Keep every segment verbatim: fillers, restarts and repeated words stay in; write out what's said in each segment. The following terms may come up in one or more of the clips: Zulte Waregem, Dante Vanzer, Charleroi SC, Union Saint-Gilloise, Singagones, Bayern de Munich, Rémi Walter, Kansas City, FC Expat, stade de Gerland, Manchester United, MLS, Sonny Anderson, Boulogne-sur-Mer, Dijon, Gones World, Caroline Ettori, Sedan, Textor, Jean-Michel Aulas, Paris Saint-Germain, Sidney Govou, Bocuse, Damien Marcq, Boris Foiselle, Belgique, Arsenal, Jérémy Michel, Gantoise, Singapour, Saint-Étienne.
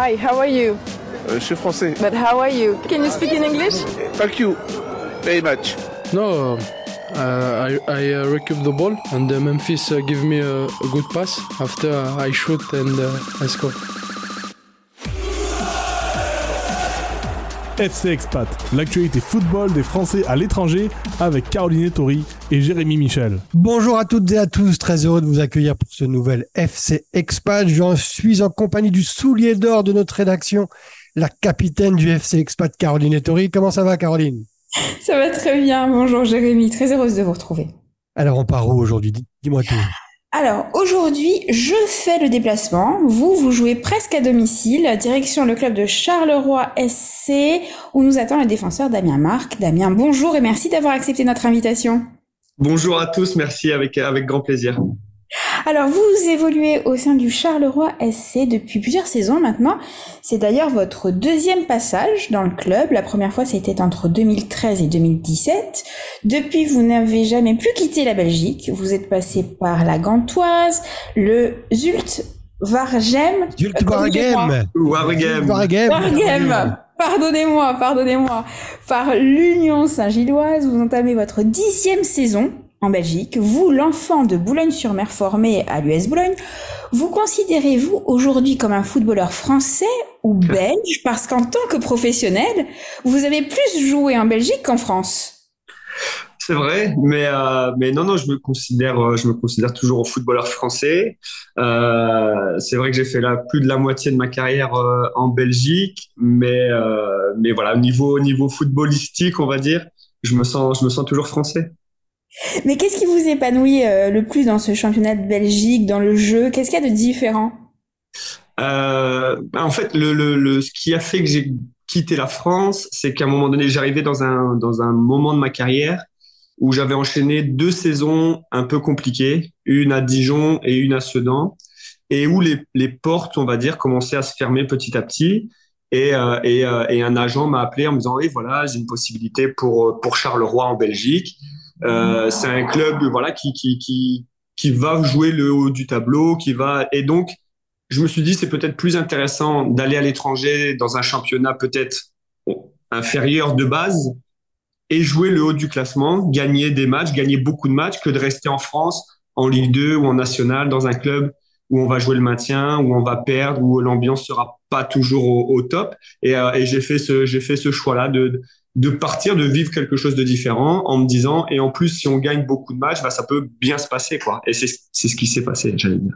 Hi, how are you? Euh, je suis français. But how are you? Can you speak in English? Thank you very much. No, uh, I, I uh, recover the ball and uh, Memphis uh, give me a, a good pass. After uh, I shoot and uh, I score. F C Expat, l'actualité football des Français à l'étranger avec Caroline Ettori et Jérémy Michel. Bonjour à toutes et à tous, très heureux de vous accueillir pour ce nouvel F C Expat. J'en suis en compagnie du soulier d'or de notre rédaction, la capitaine du F C Expat, Caroline Ettori. Comment ça va, Caroline ? Ça va très bien, bonjour Jérémy, très heureuse de vous retrouver. Alors on part où aujourd'hui ? Dis-moi tout. Alors, aujourd'hui, je fais le déplacement. Vous, vous jouez presque à domicile, direction le club de Charleroi S C, où nous attend le défenseur Damien Marcq. Damien, bonjour et merci d'avoir accepté notre invitation. Bonjour à tous, merci, avec, avec grand plaisir. Alors, vous évoluez au sein du Charleroi S C depuis plusieurs saisons maintenant. C'est d'ailleurs votre deuxième passage dans le club. La première fois, c'était entre deux mille treize et deux mille dix-sept. Depuis, vous n'avez jamais plus quitté la Belgique. Vous êtes passé par la Gantoise, le Zulte Waregem. Zulte Waregem. Waregem. Pardonnez-moi, pardonnez-moi. Par l'Union Saint-Gilloise, vous entamez votre dixième saison. En Belgique, vous, l'enfant de Boulogne-sur-Mer formé à l'U S Boulogne, vous considérez-vous aujourd'hui comme un footballeur français ou belge ? Parce qu'en tant que professionnel, vous avez plus joué en Belgique qu'en France. C'est vrai, mais euh, mais non non, je me considère je me considère toujours footballeur français. Euh, c'est vrai que j'ai fait là plus de la moitié de ma carrière euh, en Belgique, mais euh, mais voilà, au niveau niveau footballistique, on va dire, je me sens je me sens toujours français. Mais qu'est-ce qui vous épanouit euh, le plus dans ce championnat de Belgique, dans le jeu ? Qu'est-ce qu'il y a de différent ? euh, bah En fait, le, le, le, ce qui a fait que j'ai quitté la France, c'est qu'à un moment donné, j'arrivais dans un, dans un moment de ma carrière où j'avais enchaîné deux saisons un peu compliquées, une à Dijon et une à Sedan, et où les, les portes, on va dire, commençaient à se fermer petit à petit. Et, euh, et, euh, et un agent m'a appelé en me disant « Oui, voilà, j'ai une possibilité pour, pour Charleroi en Belgique ». Euh, c'est un club, voilà, qui, qui, qui, qui va jouer le haut du tableau, qui va, et donc, je me suis dit, c'est peut-être plus intéressant d'aller à l'étranger dans un championnat peut-être inférieur de base et jouer le haut du classement, gagner des matchs, gagner beaucoup de matchs, que de rester en France, en Ligue deux ou en National, dans un club où on va jouer le maintien, où on va perdre, où l'ambiance sera pas toujours au, au top. Et, euh, et j'ai fait ce, j'ai fait ce choix-là de, de de partir, de vivre quelque chose de différent en me disant, et en plus, si on gagne beaucoup de matchs, bah, ça peut bien se passer, quoi. Et c'est, c'est ce qui s'est passé, j'allais dire.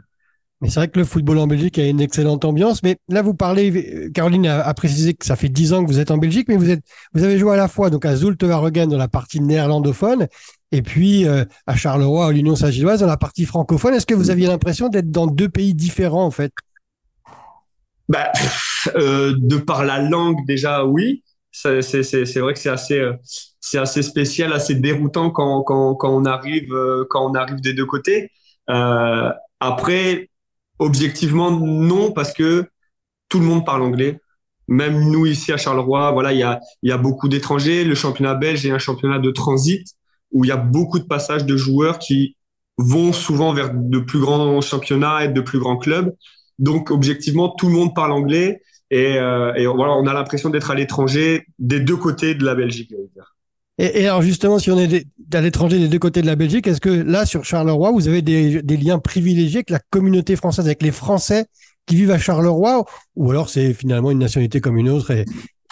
Mais c'est vrai que le football en Belgique a une excellente ambiance, mais là, vous parlez, Caroline a, a précisé que ça fait dix ans que vous êtes en Belgique, mais vous êtes, vous avez joué à la fois, donc, à Zulte Waregem dans la partie néerlandophone, et puis, euh, à Charleroi, à l'Union Saint-Gilloise dans la partie francophone. Est-ce que vous aviez l'impression d'être dans deux pays différents, en fait? Bah, euh, de par la langue, déjà, oui. C'est, c'est, c'est, c'est vrai que c'est assez, euh, c'est assez spécial, assez déroutant quand, quand, quand on arrive, euh, quand on arrive des deux côtés. Euh, après, objectivement, non, parce que tout le monde parle anglais. Même nous ici à Charleroi, voilà, il y a, il y a beaucoup d'étrangers. Le championnat belge est un championnat de transit où il y a beaucoup de passages de joueurs qui vont souvent vers de plus grands championnats et de plus grands clubs. Donc, objectivement, tout le monde parle anglais. Et, euh, et voilà, on a l'impression d'être à l'étranger des deux côtés de la Belgique. Et, et alors justement, si on est à l'étranger des deux côtés de la Belgique, est-ce que là, sur Charleroi, vous avez des, des liens privilégiés avec la communauté française, avec les Français qui vivent à Charleroi, ou alors c'est finalement une nationalité comme une autre et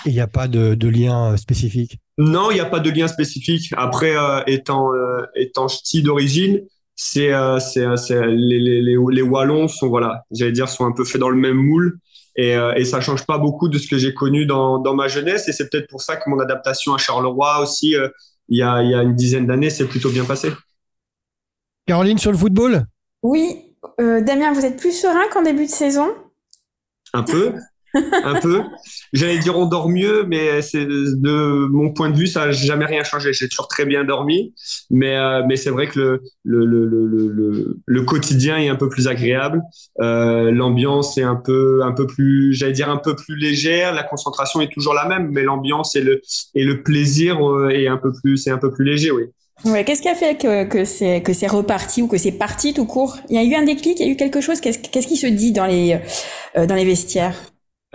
il n'y a pas de, de lien spécifique ? Non, il n'y a pas de lien spécifique. Après, euh, étant, euh, étant ch'ti d'origine, c'est, euh, c'est, c'est, les, les, les, les Wallons sont, voilà, j'allais dire, sont un peu faits dans le même moule. Et, euh, et ça change pas beaucoup de ce que j'ai connu dans, dans ma jeunesse, et c'est peut-être pour ça que mon adaptation à Charleroi aussi, euh, il y a, il y a une dizaine d'années, s'est plutôt bien passée. Caroline, sur le football ? Oui, euh, Damien, vous êtes plus serein qu'en début de saison ? Un peu, un peu. J'allais dire on dort mieux, mais c'est, de mon point de vue, ça n'a jamais rien changé. J'ai toujours très bien dormi, mais, euh, mais c'est vrai que le, le, le, le, le, le quotidien est un peu plus agréable. Euh, l'ambiance est un peu, un peu plus, j'allais dire un peu plus légère. La concentration est toujours la même, mais l'ambiance et le, et le plaisir est un peu plus, c'est un peu plus léger, oui. Ouais, qu'est-ce qui a fait que, que, c'est, que c'est reparti ou que c'est parti tout court ? Il y a eu un déclic, il y a eu quelque chose. Qu'est-ce, qu'est-ce qui se dit dans les, euh, dans les vestiaires ?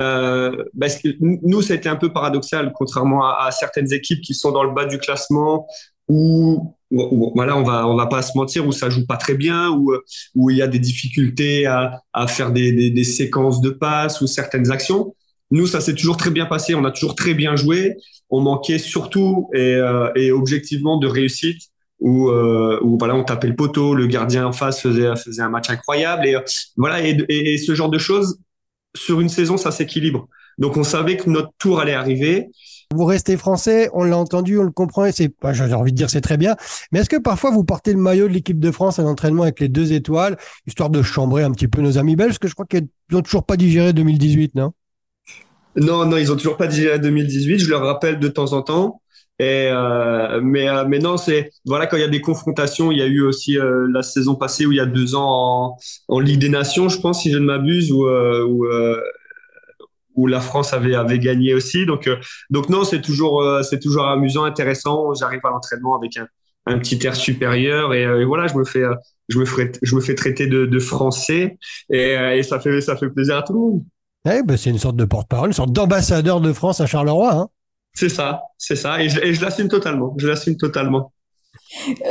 Euh, parce que nous, ça a été un peu paradoxal, contrairement à, à certaines équipes qui sont dans le bas du classement, où, où voilà, on va, on va pas se mentir, où ça joue pas très bien, où, où il y a des difficultés à, à faire des, des, des séquences de passes ou certaines actions. Nous, ça s'est toujours très bien passé, on a toujours très bien joué. On manquait surtout et, euh, et objectivement de réussite, où, euh, où voilà, on tapait le poteau, le gardien en face faisait, faisait un match incroyable, et euh, voilà, et, et, et ce genre de choses. Sur une saison, ça s'équilibre. Donc, on savait que notre tour allait arriver. Vous restez français, on l'a entendu, on le comprend, et c'est, bah, j'ai envie de dire c'est très bien. Mais est-ce que parfois vous portez le maillot de l'équipe de France à l'entraînement avec les deux étoiles, histoire de chambrer un petit peu nos amis belges, parce que je crois qu'ils n'ont toujours pas digéré deux mille dix-huit, non ? Non, non, ils n'ont toujours pas digéré deux mille dix-huit. Je leur rappelle de temps en temps. Et euh, mais euh, mais non, c'est voilà, quand il y a des confrontations, il y a eu aussi euh, la saison passée où il y a deux ans en, en Ligue des Nations, je pense, si je ne m'abuse, où euh, où, euh, où la France avait avait gagné aussi. Donc euh, donc non, c'est toujours euh, c'est toujours amusant, intéressant. J'arrive à l'entraînement avec un un petit air supérieur et, euh, et voilà, je me fais euh, je me ferai je me fais traiter de, de français et, euh, et ça fait ça fait plaisir à tout le monde. Eh ben, c'est une sorte de porte-parole, une sorte d'ambassadeur de France à Charleroi, hein. C'est ça, c'est ça. Et je, et je l'assume totalement. Je l'assume totalement.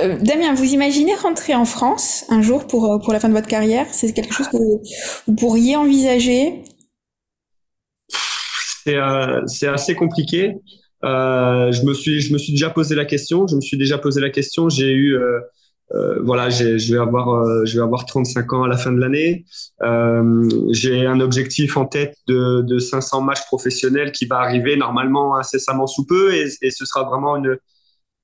Euh, Damien, vous imaginez rentrer en France un jour pour, pour la fin de votre carrière ? C'est quelque chose que vous pourriez envisager ? C'est, euh, c'est assez compliqué. Euh, je me suis, je me suis déjà posé la question. Je me suis déjà posé la question. J'ai eu... Euh, Euh, voilà, j'ai, je vais avoir, euh, je vais avoir trente-cinq ans à la fin de l'année. Euh, j'ai un objectif en tête de, de cinq cents matchs professionnels qui va arriver normalement incessamment sous peu, et, et ce sera vraiment une,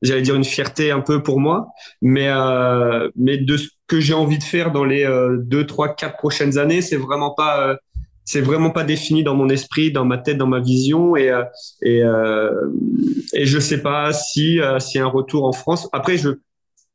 j'allais dire une fierté un peu pour moi. Mais, euh, mais de ce que j'ai envie de faire dans les euh, deux, trois, quatre prochaines années, c'est vraiment pas, euh, c'est vraiment pas défini dans mon esprit, dans ma tête, dans ma vision, et euh, et, euh, et je sais pas si, euh, si un retour en France. Après, je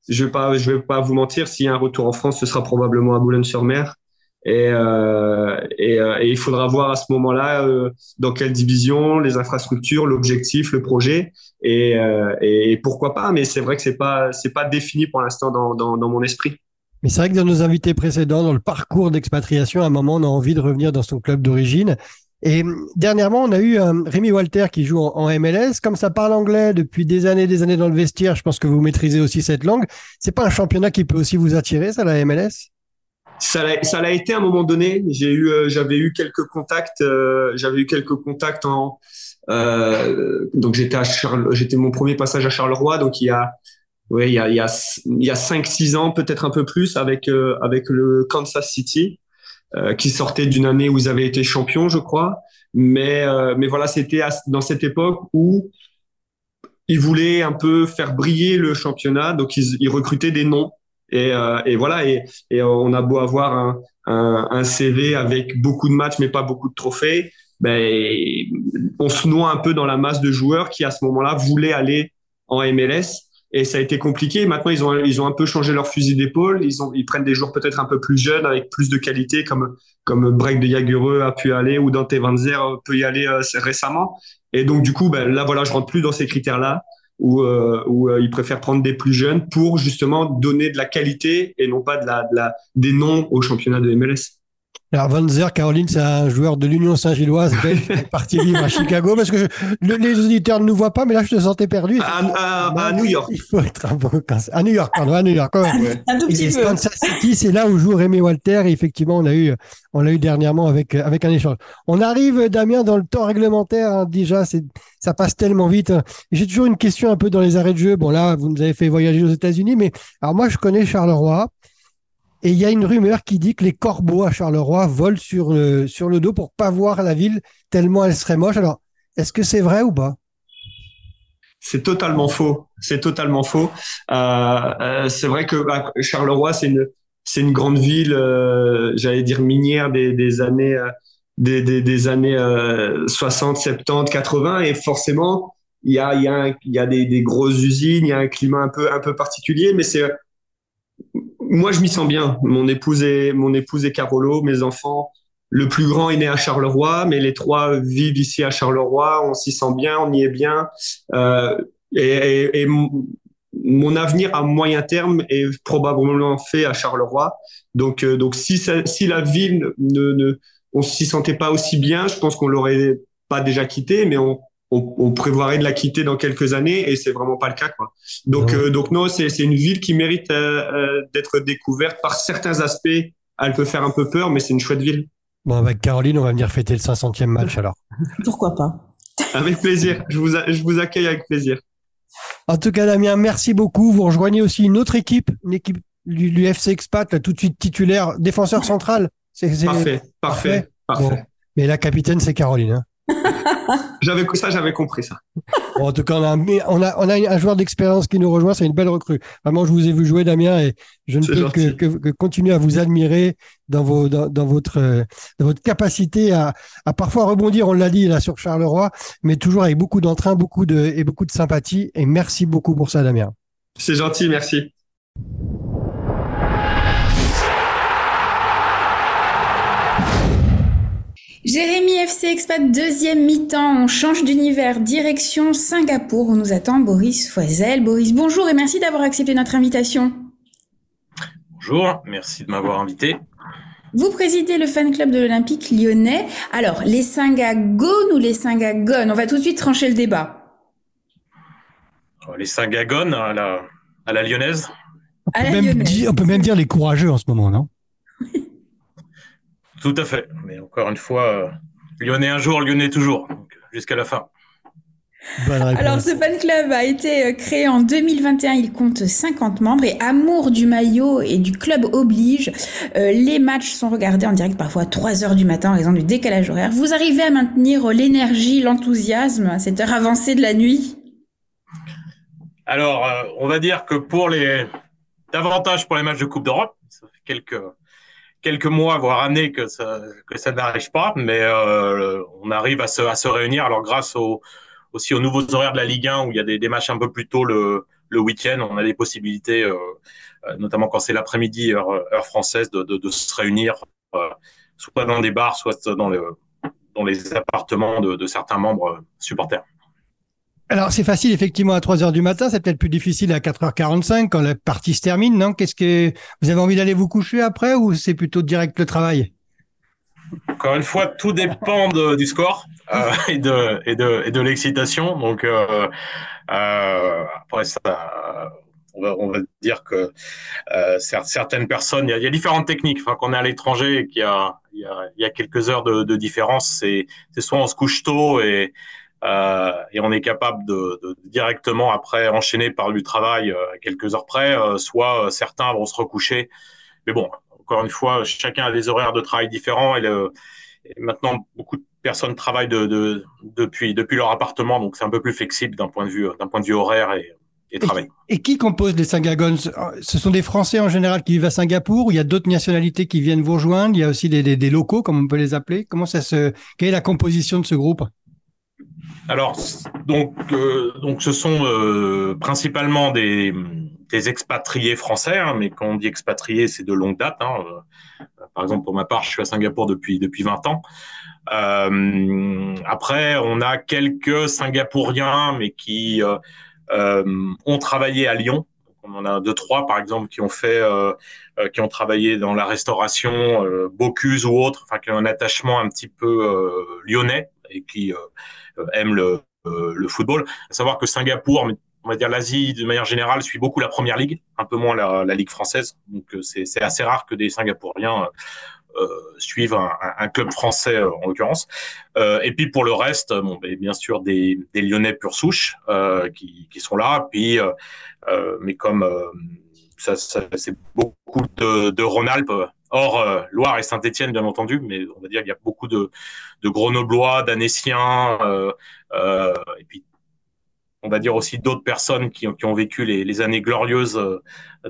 Je ne vais, vais pas vous mentir, s'il y a un retour en France, ce sera probablement à Boulogne-sur-Mer. Et, euh, et, euh, et il faudra voir à ce moment-là euh, dans quelle division, les infrastructures, l'objectif, le projet. Et, euh, et pourquoi pas, mais c'est vrai que ce n'est pas, c'est pas défini pour l'instant dans, dans, dans mon esprit. Mais c'est vrai que dans nos invités précédents, dans le parcours d'expatriation, à un moment, on a envie de revenir dans son club d'origine. Et dernièrement, on a eu euh, Rémi Walter qui joue en, en M L S. Comme ça parle anglais depuis des années, des années dans le vestiaire, je pense que vous maîtrisez aussi cette langue. C'est pas un championnat qui peut aussi vous attirer, ça, la M L S ? Ça l'a, ça l'a été à un moment donné. J'ai eu, euh, j'avais eu quelques contacts. Euh, j'avais eu quelques contacts en. Euh, donc j'étais à Charle, j'étais mon premier passage à Charleroi. Donc il y a, ouais, il y a, il y a, il y a cinq, six ans, peut-être un peu plus, avec euh, avec le Kansas City. Euh, qui sortaient d'une année où ils avaient été champions, je crois. Mais, euh, mais voilà, c'était à, dans cette époque où ils voulaient un peu faire briller le championnat. Donc, ils, ils recrutaient des noms. Et, euh, et voilà, et, et on a beau avoir un, un, un C V avec beaucoup de matchs, mais pas beaucoup de trophées. Ben, on se noie un peu dans la masse de joueurs qui, à ce moment-là, voulaient aller en M L S. Et ça a été compliqué. Maintenant, ils ont, ils ont un peu changé leur fusil d'épaule. Ils, ont, ils prennent des joueurs peut-être un peu plus jeunes, avec plus de qualité, comme, comme Break de Jagereux a pu aller, ou Dante Vanzer peut y aller euh, récemment. Et donc, du coup, ben, là, voilà, je rentre plus dans ces critères-là, où, euh, où euh, ils préfèrent prendre des plus jeunes pour justement donner de la qualité et non pas de la, de la, des noms au championnat de M L S. Alors, Vanzer, Caroline, c'est un joueur de l'Union Saint-Gilloise, parti vivre à Chicago, parce que je, le, les auditeurs ne nous voient pas, mais là, je te sentais perdu. À, à, non, à New York. Il faut être un bon Kansas. À New York, pardon, à New York. Quand même. Ouais. Un tout petit peu. Kansas City, c'est là où joue Rémi Walter, et effectivement, on l'a eu, on l'a eu dernièrement avec, avec un échange. On arrive, Damien, dans le temps réglementaire, hein, déjà, c'est, ça passe tellement vite. J'ai toujours une question un peu dans les arrêts de jeu. Bon, là, vous nous avez fait voyager aux États-Unis, mais alors moi, je connais Charleroi. Et il y a une rumeur qui dit que les corbeaux à Charleroi volent sur le, sur le dos pour pas voir la ville tellement elle serait moche. Alors, est-ce que c'est vrai ou pas ? C'est totalement faux. C'est totalement faux. Euh, euh, c'est vrai que bah, Charleroi, c'est une, c'est une grande ville, euh, j'allais dire minière des, des années, euh, des, des, des années euh, soixante, soixante-dix, quatre-vingts. Et forcément, il y a, y a, un, y a des, des grosses usines, il y a un climat un peu, un peu particulier, mais c'est... Moi, je m'y sens bien. Mon épouse est, mon épouse est Carolo, mes enfants. Le plus grand est né à Charleroi, mais les trois vivent ici à Charleroi. On s'y sent bien, on y est bien. Euh, et et, et mon, mon avenir à moyen terme est probablement fait à Charleroi. Donc, euh, donc si, ça, si la ville ne, ne, on s'y sentait pas aussi bien. Je pense qu'on l'aurait pas déjà quitté, mais on, on, on prévoirait de la quitter dans quelques années, et c'est vraiment pas le cas, quoi. Donc, ouais. euh, donc non, c'est, c'est une ville qui mérite euh, euh, d'être découverte par certains aspects. Elle peut faire un peu peur, mais c'est une chouette ville. Bon, avec Caroline, on va venir fêter le cinq centième match alors. Pourquoi pas ? Avec plaisir. Je vous, a, je vous accueille avec plaisir. En tout cas, Damien, merci beaucoup. Vous rejoignez aussi une autre équipe, une équipe du, du F C Expat, là, tout de suite titulaire, défenseur central. C'est, c'est... Parfait, parfait, parfait. Bon. Mais la capitaine, c'est Caroline. Hein. j'avais ça, j'avais compris ça. Bon, en tout cas, on a, un, on, a, on a un joueur d'expérience qui nous rejoint. C'est une belle recrue. Vraiment, je vous ai vu jouer, Damien, et je ne c'est peux que, que, que continuer à vous admirer dans, vos, dans, dans, votre, dans votre capacité à, à parfois rebondir. On l'a dit là sur Charleroi, mais toujours avec beaucoup d'entrain, beaucoup de et beaucoup de sympathie. Et merci beaucoup pour ça, Damien. C'est gentil, merci. Jérémy, F C Expat, deuxième mi-temps, on change d'univers, direction Singapour, où nous attend Boris Foiselle. Boris, bonjour et merci d'avoir accepté notre invitation. Bonjour, merci de m'avoir invité. Vous présidez le fan club de l'Olympique lyonnais. Alors, les Singagones ou les Singagones ? On va tout de suite trancher le débat. Les Singagones à la, à la lyonnaise. On peut, même dire, on peut même dire les courageux en ce moment, non ? Tout à fait, mais encore une fois, euh, Lyonnais un jour, Lyonnais toujours, donc jusqu'à la fin. Alors, ce fan club a été créé en deux mille vingt et un, il compte cinquante membres et amour du maillot et du club oblige. Euh, les matchs sont regardés en direct parfois à trois heures du matin en raison du décalage horaire. Vous arrivez à maintenir l'énergie, l'enthousiasme à cette heure avancée de la nuit ? Alors, euh, on va dire que pour les... davantage pour les matchs de Coupe d'Europe, ça fait quelques... quelques mois, voire années que ça, que ça n'arrive pas, mais euh, on arrive à se, à se réunir. Alors grâce au, aussi aux nouveaux horaires de la Ligue un, où il y a des, des matchs un peu plus tôt le, le week-end, on a des possibilités, euh, notamment quand c'est l'après-midi, heure, heure française, de, de, de se réunir, euh, soit dans des bars, soit dans, le, dans les appartements de, de certains membres supporters. Alors c'est facile effectivement à trois heures du matin, c'est peut-être plus difficile à quatre heures quarante-cinq quand la partie se termine, non ? Qu'est-ce que vous avez envie d'aller vous coucher après ou c'est plutôt direct le travail ? Encore une fois, tout dépend de, du score euh, et de et de et de l'excitation. Donc euh, euh, après ça, on va on va dire que euh, certaines personnes, il y a, il y a différentes techniques. Enfin, quand on est à l'étranger et qu'il y a il y a, il y a quelques heures de, de différence, c'est c'est soit on se couche tôt et Euh, et on est capable de, de directement après enchaîner par du travail euh, à quelques heures près, euh, soit euh, certains vont se recoucher. Mais bon, encore une fois, chacun a des horaires de travail différents et, le, et maintenant beaucoup de personnes travaillent de, de, depuis, depuis leur appartement, donc c'est un peu plus flexible d'un point de vue, d'un point de vue horaire et, et travail. Et, et qui compose les Singagones ? Ce sont des Français en général qui vivent à Singapour, il y a d'autres nationalités qui viennent vous rejoindre, il y a aussi des, des, des locaux comme on peut les appeler. Comment ça se... Quelle est la composition de ce groupe ? Alors, donc, euh, donc, ce sont euh, principalement des, des expatriés français, hein, mais quand on dit expatriés, c'est de longue date. Hein. Par exemple, pour ma part, je suis à Singapour depuis depuis vingt ans. Euh, après, on a quelques Singapouriens, mais qui euh, euh, ont travaillé à Lyon. On en a deux, trois, par exemple, qui ont fait, euh, qui ont travaillé dans la restauration, euh, Bocuse ou autre, enfin, qui ont un attachement un petit peu euh, lyonnais et qui euh, aiment le, euh, le football. À savoir que Singapour, on va dire l'Asie de manière générale, suit beaucoup la Première Ligue, un peu moins la, la Ligue française. Donc c'est, c'est assez rare que des Singapouriens euh, suivent un, un club français en l'occurrence. Euh, et puis pour le reste, bon, bien sûr des, des Lyonnais pure souche euh, qui, qui sont là. Puis, euh, mais comme euh, ça, ça, c'est beaucoup de, de Rhône-Alpes. Or, euh, Loire et Saint-Étienne, bien entendu, mais on va dire qu'il y a beaucoup de, de Grenoblois, d'Annéciens, euh, euh, et puis on va dire aussi d'autres personnes qui, qui ont vécu les, les années glorieuses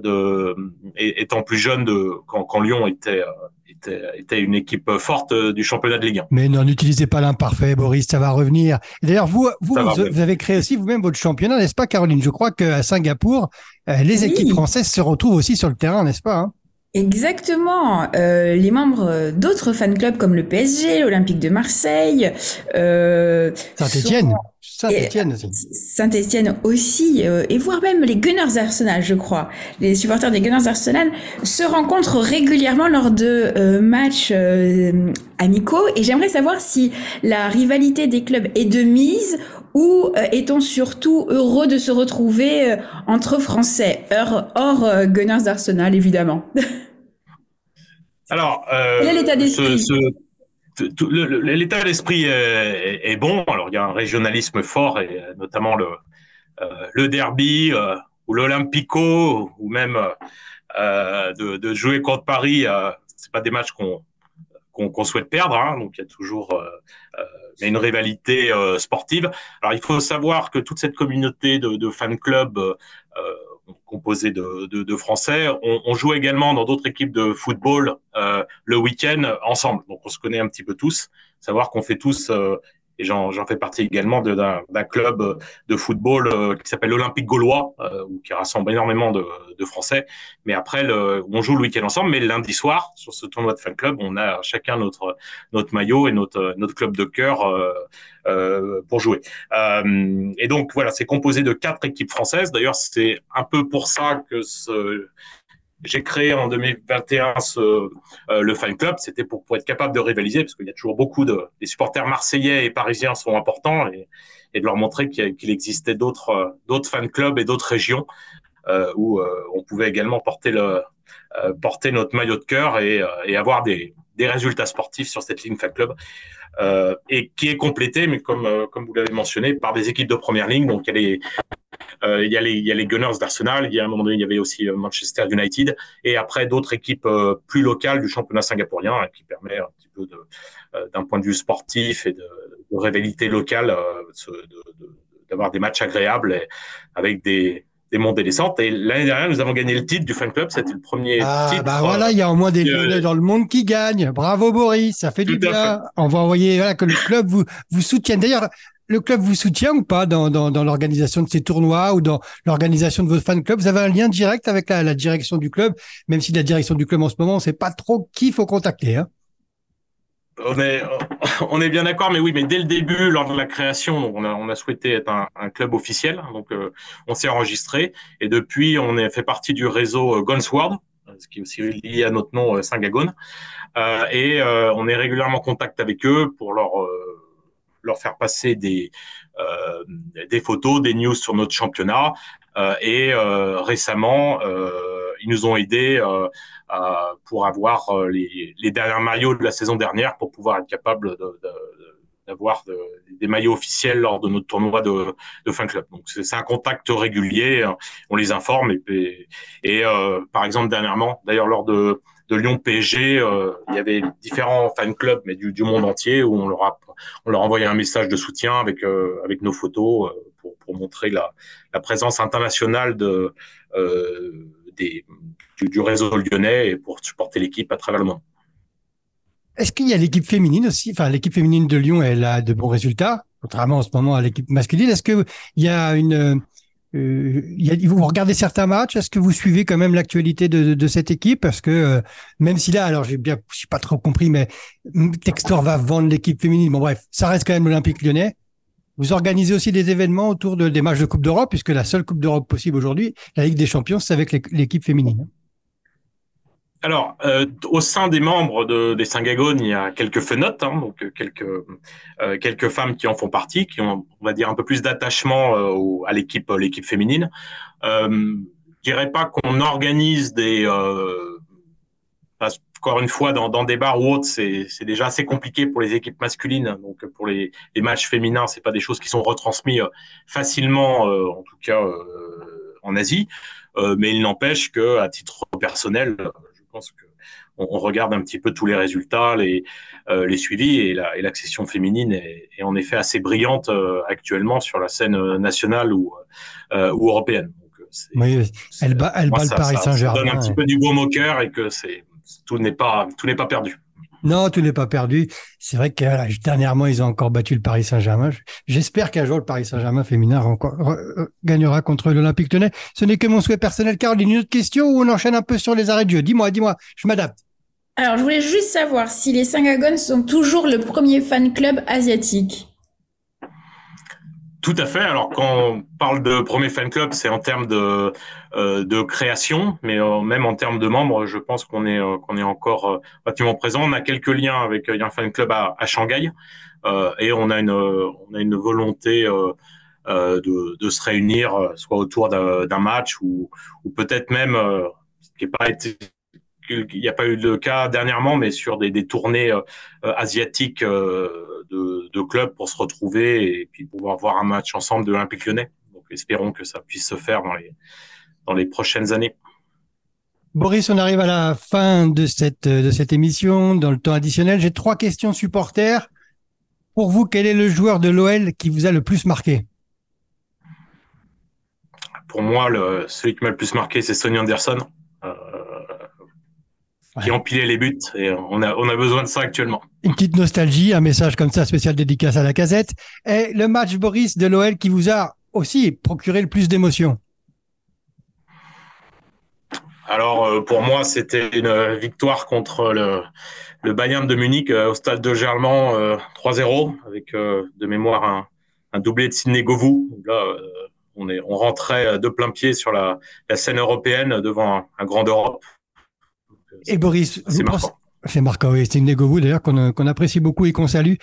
de, et, étant plus jeunes de, quand, quand Lyon était, était, était une équipe forte du championnat de Ligue un. Mais non, n'utilisez pas l'imparfait, Boris, ça va revenir. Et d'ailleurs, vous, vous, vous, vous avez créé aussi vous-même votre championnat, n'est-ce pas, Caroline ? Je crois qu'à Singapour, les équipes oui. françaises se retrouvent aussi sur le terrain, n'est-ce pas hein ? Exactement. Euh, les membres d'autres fan clubs comme le P S G, l'Olympique de Marseille, euh, Saint-Étienne, Saint-Étienne aussi. Saint-Étienne aussi, euh, et voire même les Gunners Arsenal, je crois. Les supporters des Gunners Arsenal se rencontrent régulièrement lors de euh, matchs euh, amicaux. Et j'aimerais savoir si la rivalité des clubs est de mise ou euh, est-on surtout heureux de se retrouver euh, entre Français, hors, hors euh, Gunners Arsenal, évidemment. Alors, euh, quel est l'état d'esprit ? ce, ce... L'état d'esprit est bon. Alors, il y a un régionalisme fort, et notamment le, le derby ou l'Olympico, ou même de, de jouer contre Paris. C'est pas des matchs qu'on, qu'on, qu'on souhaite perdre, hein. Donc, il y a toujours une rivalité sportive. Alors, il faut savoir que toute cette communauté de, de fan club composée de, de, de Français, on, on joue également dans d'autres équipes de football euh, le week-end ensemble. Donc, on se connaît un petit peu tous. Savoir qu'on fait tous, euh, et j'en, j'en fais partie également, de, d'un, d'un club de football euh, qui s'appelle l'Olympique Gaulois, euh, qui rassemble énormément de, de Français. Mais après, le, on joue le week-end ensemble. Mais le lundi soir, sur ce tournoi de fan club, on a chacun notre, notre maillot et notre, notre club de cœur euh, Euh, pour jouer. Euh, et donc, voilà, c'est composé de quatre équipes françaises. D'ailleurs, c'est un peu pour ça que ce... j'ai créé en deux mille vingt et un ce, euh, le fan club. C'était pour, pour être capable de rivaliser, parce qu'il y a toujours beaucoup de... Les supporters marseillais et parisiens sont importants, et, et de leur montrer qu'il, a, qu'il existait d'autres, d'autres fan clubs et d'autres régions euh, où euh, on pouvait également porter, le, euh, porter notre maillot de cœur et, euh, et avoir des... des résultats sportifs sur cette ligne fan club, euh, et qui est complétée, mais comme euh, comme vous l'avez mentionné, par des équipes de première ligne. Donc il y a les euh, il y a les il y a les Gunners d'Arsenal, il y a à un moment donné il y avait aussi Manchester United, et après d'autres équipes euh, plus locales du championnat singapourien, hein, qui permet un petit peu de euh, d'un point de vue sportif et de, de rivalité locale, euh, de, de, d'avoir des matchs agréables et avec des des montées et descentes. Et l'année dernière, nous avons gagné le titre du fan club. C'était le premier ah, titre. Ah, bah voilà, il y a au moins des Lyonnais euh, dans le monde qui gagnent. Bravo, Boris. Ça fait du bien. On va envoyer, voilà, que le club vous, vous soutienne. D'ailleurs, le club vous soutient ou pas dans, dans, dans l'organisation de ces tournois ou dans l'organisation de votre fan club? Vous avez un lien direct avec la, la direction du club, même si la direction du club en ce moment, on ne sait pas trop qui il faut contacter, hein. On est, on est bien d'accord, mais oui, mais dès le début, lors de la création, on a, on a souhaité être un, un club officiel, donc euh, on s'est enregistré, et depuis, on est fait partie du réseau euh, Gones World, ce qui est aussi lié à notre nom euh, Singagones, euh, et euh, on est régulièrement en contact avec eux pour leur euh, leur faire passer des euh, des photos, des news sur notre championnat, euh, et euh, récemment, euh, ils nous ont aidés euh, à, pour avoir euh, les, les derniers maillots de la saison dernière, pour pouvoir être capable de, de, de, d'avoir de, des maillots officiels lors de notre tournoi de, de fan club. Donc c'est, c'est un contact régulier, on les informe, et, et, et euh, par exemple dernièrement, d'ailleurs lors de, de Lyon P S G, euh, il y avait différents fan clubs, mais du, du monde entier, où on leur a, on leur envoyait un message de soutien avec euh, avec nos photos euh, pour, pour montrer la, la présence internationale de euh, Des, du, du réseau lyonnais, et pour supporter l'équipe à travers le monde. Est-ce qu'il y a l'équipe féminine aussi? Enfin, l'équipe féminine de Lyon, elle a de bons résultats, contrairement en ce moment à l'équipe masculine. Est-ce que il y a une, euh, y a, vous regardez certains matchs? Est-ce que vous suivez quand même l'actualité de, de, de cette équipe? Parce que euh, même si là, alors j'ai bien, j'ai pas trop compris, mais Textor va vendre l'équipe féminine. Bon bref, ça reste quand même l'Olympique Lyonnais. Vous organisez aussi des événements autour de, des matchs de Coupe d'Europe, puisque la seule Coupe d'Europe possible aujourd'hui, la Ligue des Champions, c'est avec l'équipe féminine. Alors, euh, au sein des membres de, des Singagones, il y a quelques fenottes, hein, donc quelques euh, quelques femmes qui en font partie, qui ont, on va dire, un peu plus d'attachement euh, au, à l'équipe euh, l'équipe féminine. Euh, je dirais pas qu'on organise des euh, parce Encore une fois, dans, dans des bars ou autres, c'est, c'est déjà assez compliqué pour les équipes masculines. Donc, pour les, les matchs féminins, c'est pas des choses qui sont retransmises facilement, euh, en tout cas euh, en Asie. Euh, mais il n'empêche que, à titre personnel, je pense que on, on regarde un petit peu tous les résultats, les, euh, les suivis, et, la, et l'accession féminine est, est en effet assez brillante euh, actuellement sur la scène nationale ou, euh, ou européenne. Donc, c'est, oui, elle bat, elle bat le Paris Saint-Germain. Ça donne un petit peu du baume au cœur, et que c'est Tout n'est pas, tout n'est pas perdu. Non, tout n'est pas perdu. C'est vrai que voilà, dernièrement, ils ont encore battu le Paris Saint-Germain. J'espère qu'un jour, le Paris Saint-Germain féminin renco- re- gagnera contre l'Olympique Lyonnais. Ce n'est que mon souhait personnel. Caroline, une autre question, ou on enchaîne un peu sur les arrêts de jeu? Dis-moi, dis-moi, je m'adapte. Alors, je voulais juste savoir si les Singagones sont toujours le premier fan club asiatique. Tout à fait. Alors, quand on parle de premier fan club, c'est en termes de, euh, de création, mais euh, même en termes de membres, je pense qu'on est, euh, qu'on est encore euh, relativement présent. On a quelques liens avec euh, un fan club à, à Shanghai euh, et on a une, euh, on a une volonté euh, euh, de, de se réunir, euh, soit autour d'un match ou, ou peut-être même, euh, ce qui n'est pas été... Il n'y a pas eu de cas dernièrement, mais sur des, des tournées euh, asiatiques euh, de, de clubs pour se retrouver et puis pouvoir voir un match ensemble de l'Olympique Lyonnais. Donc, espérons que ça puisse se faire dans les, dans les prochaines années. Boris, on arrive à la fin de cette, de cette émission. Dans le temps additionnel, j'ai trois questions supporters. Pour vous, quel est le joueur de l'O L qui vous a le plus marqué? Pour moi, le, celui qui m'a le plus marqué, c'est Sonny Anderson. Euh, qui empilait les buts, et on a, on a besoin de ça actuellement. Une petite nostalgie, un message comme ça, spécial dédicace à la casette. Et le match, Boris, de l'O L qui vous a aussi procuré le plus d'émotions? Alors, pour moi, c'était une victoire contre le, le Bayern de Munich au stade de Gerland, trois zéro, avec de mémoire un, un doublé de Sidney Govou. Là, on, est, on rentrait de plein pied sur la, la scène européenne devant un, un grand d'Europe. Et Boris, c'est marquant. C'est marquant, oui. Sidney Govou, d'ailleurs, qu'on qu'on apprécie beaucoup et qu'on salue.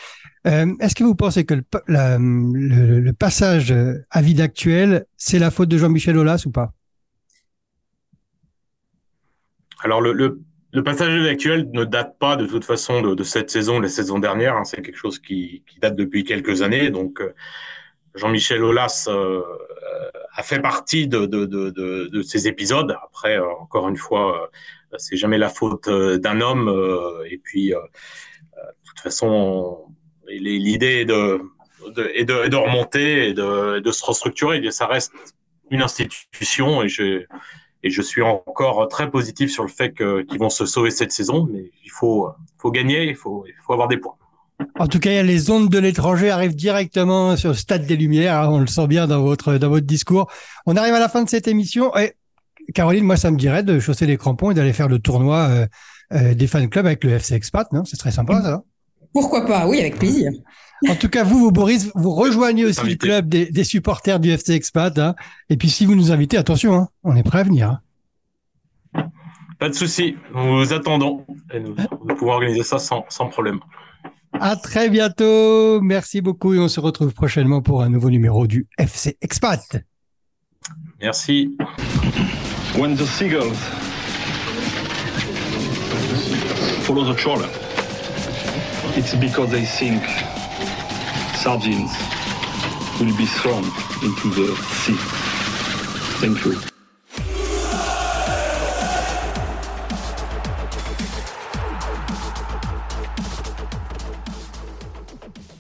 Euh, est-ce que vous pensez que le, la, le, le passage à vide actuel, c'est la faute de Jean-Michel Aulas ou pas? Alors, le, le, le passage à vide actuel ne date pas de toute façon de, de cette saison, de la saison dernière. Hein, c'est quelque chose qui, qui date depuis quelques années. Donc, euh, Jean-Michel Aulas euh, a fait partie de, de, de, de, de ces épisodes. Après, euh, encore une fois... Euh, c'est jamais la faute d'un homme. Et puis, de toute façon, l'idée est de, de, est de, est de remonter et de, de se restructurer. Ça reste une institution et je, et je suis encore très positif sur le fait que, qu'ils vont se sauver cette saison. Mais il faut, faut gagner, il faut, il faut avoir des points. En tout cas, les ondes de l'étranger arrivent directement sur le Stade des Lumières. On le sent bien dans votre, dans votre discours. On arrive à la fin de cette émission et Caroline, moi, ça me dirait de chausser les crampons et d'aller faire le tournoi euh, euh, des fan clubs avec le F C Expat, non? Ce serait sympa, ça. Pourquoi pas? Oui, avec plaisir. En tout cas, vous, vous Boris, vous rejoignez aussi le club des, des supporters du F C Expat. Hein. Et puis, si vous nous invitez, attention, hein, on est prêt à venir. Hein. Pas de souci, nous vous attendons. Et nous, nous pouvons organiser ça sans, sans problème. À très bientôt. Merci beaucoup et on se retrouve prochainement pour un nouveau numéro du F C Expat. Merci. When the seagulls follow the trawler, it's because they think sardines will be thrown into the sea. Thank you.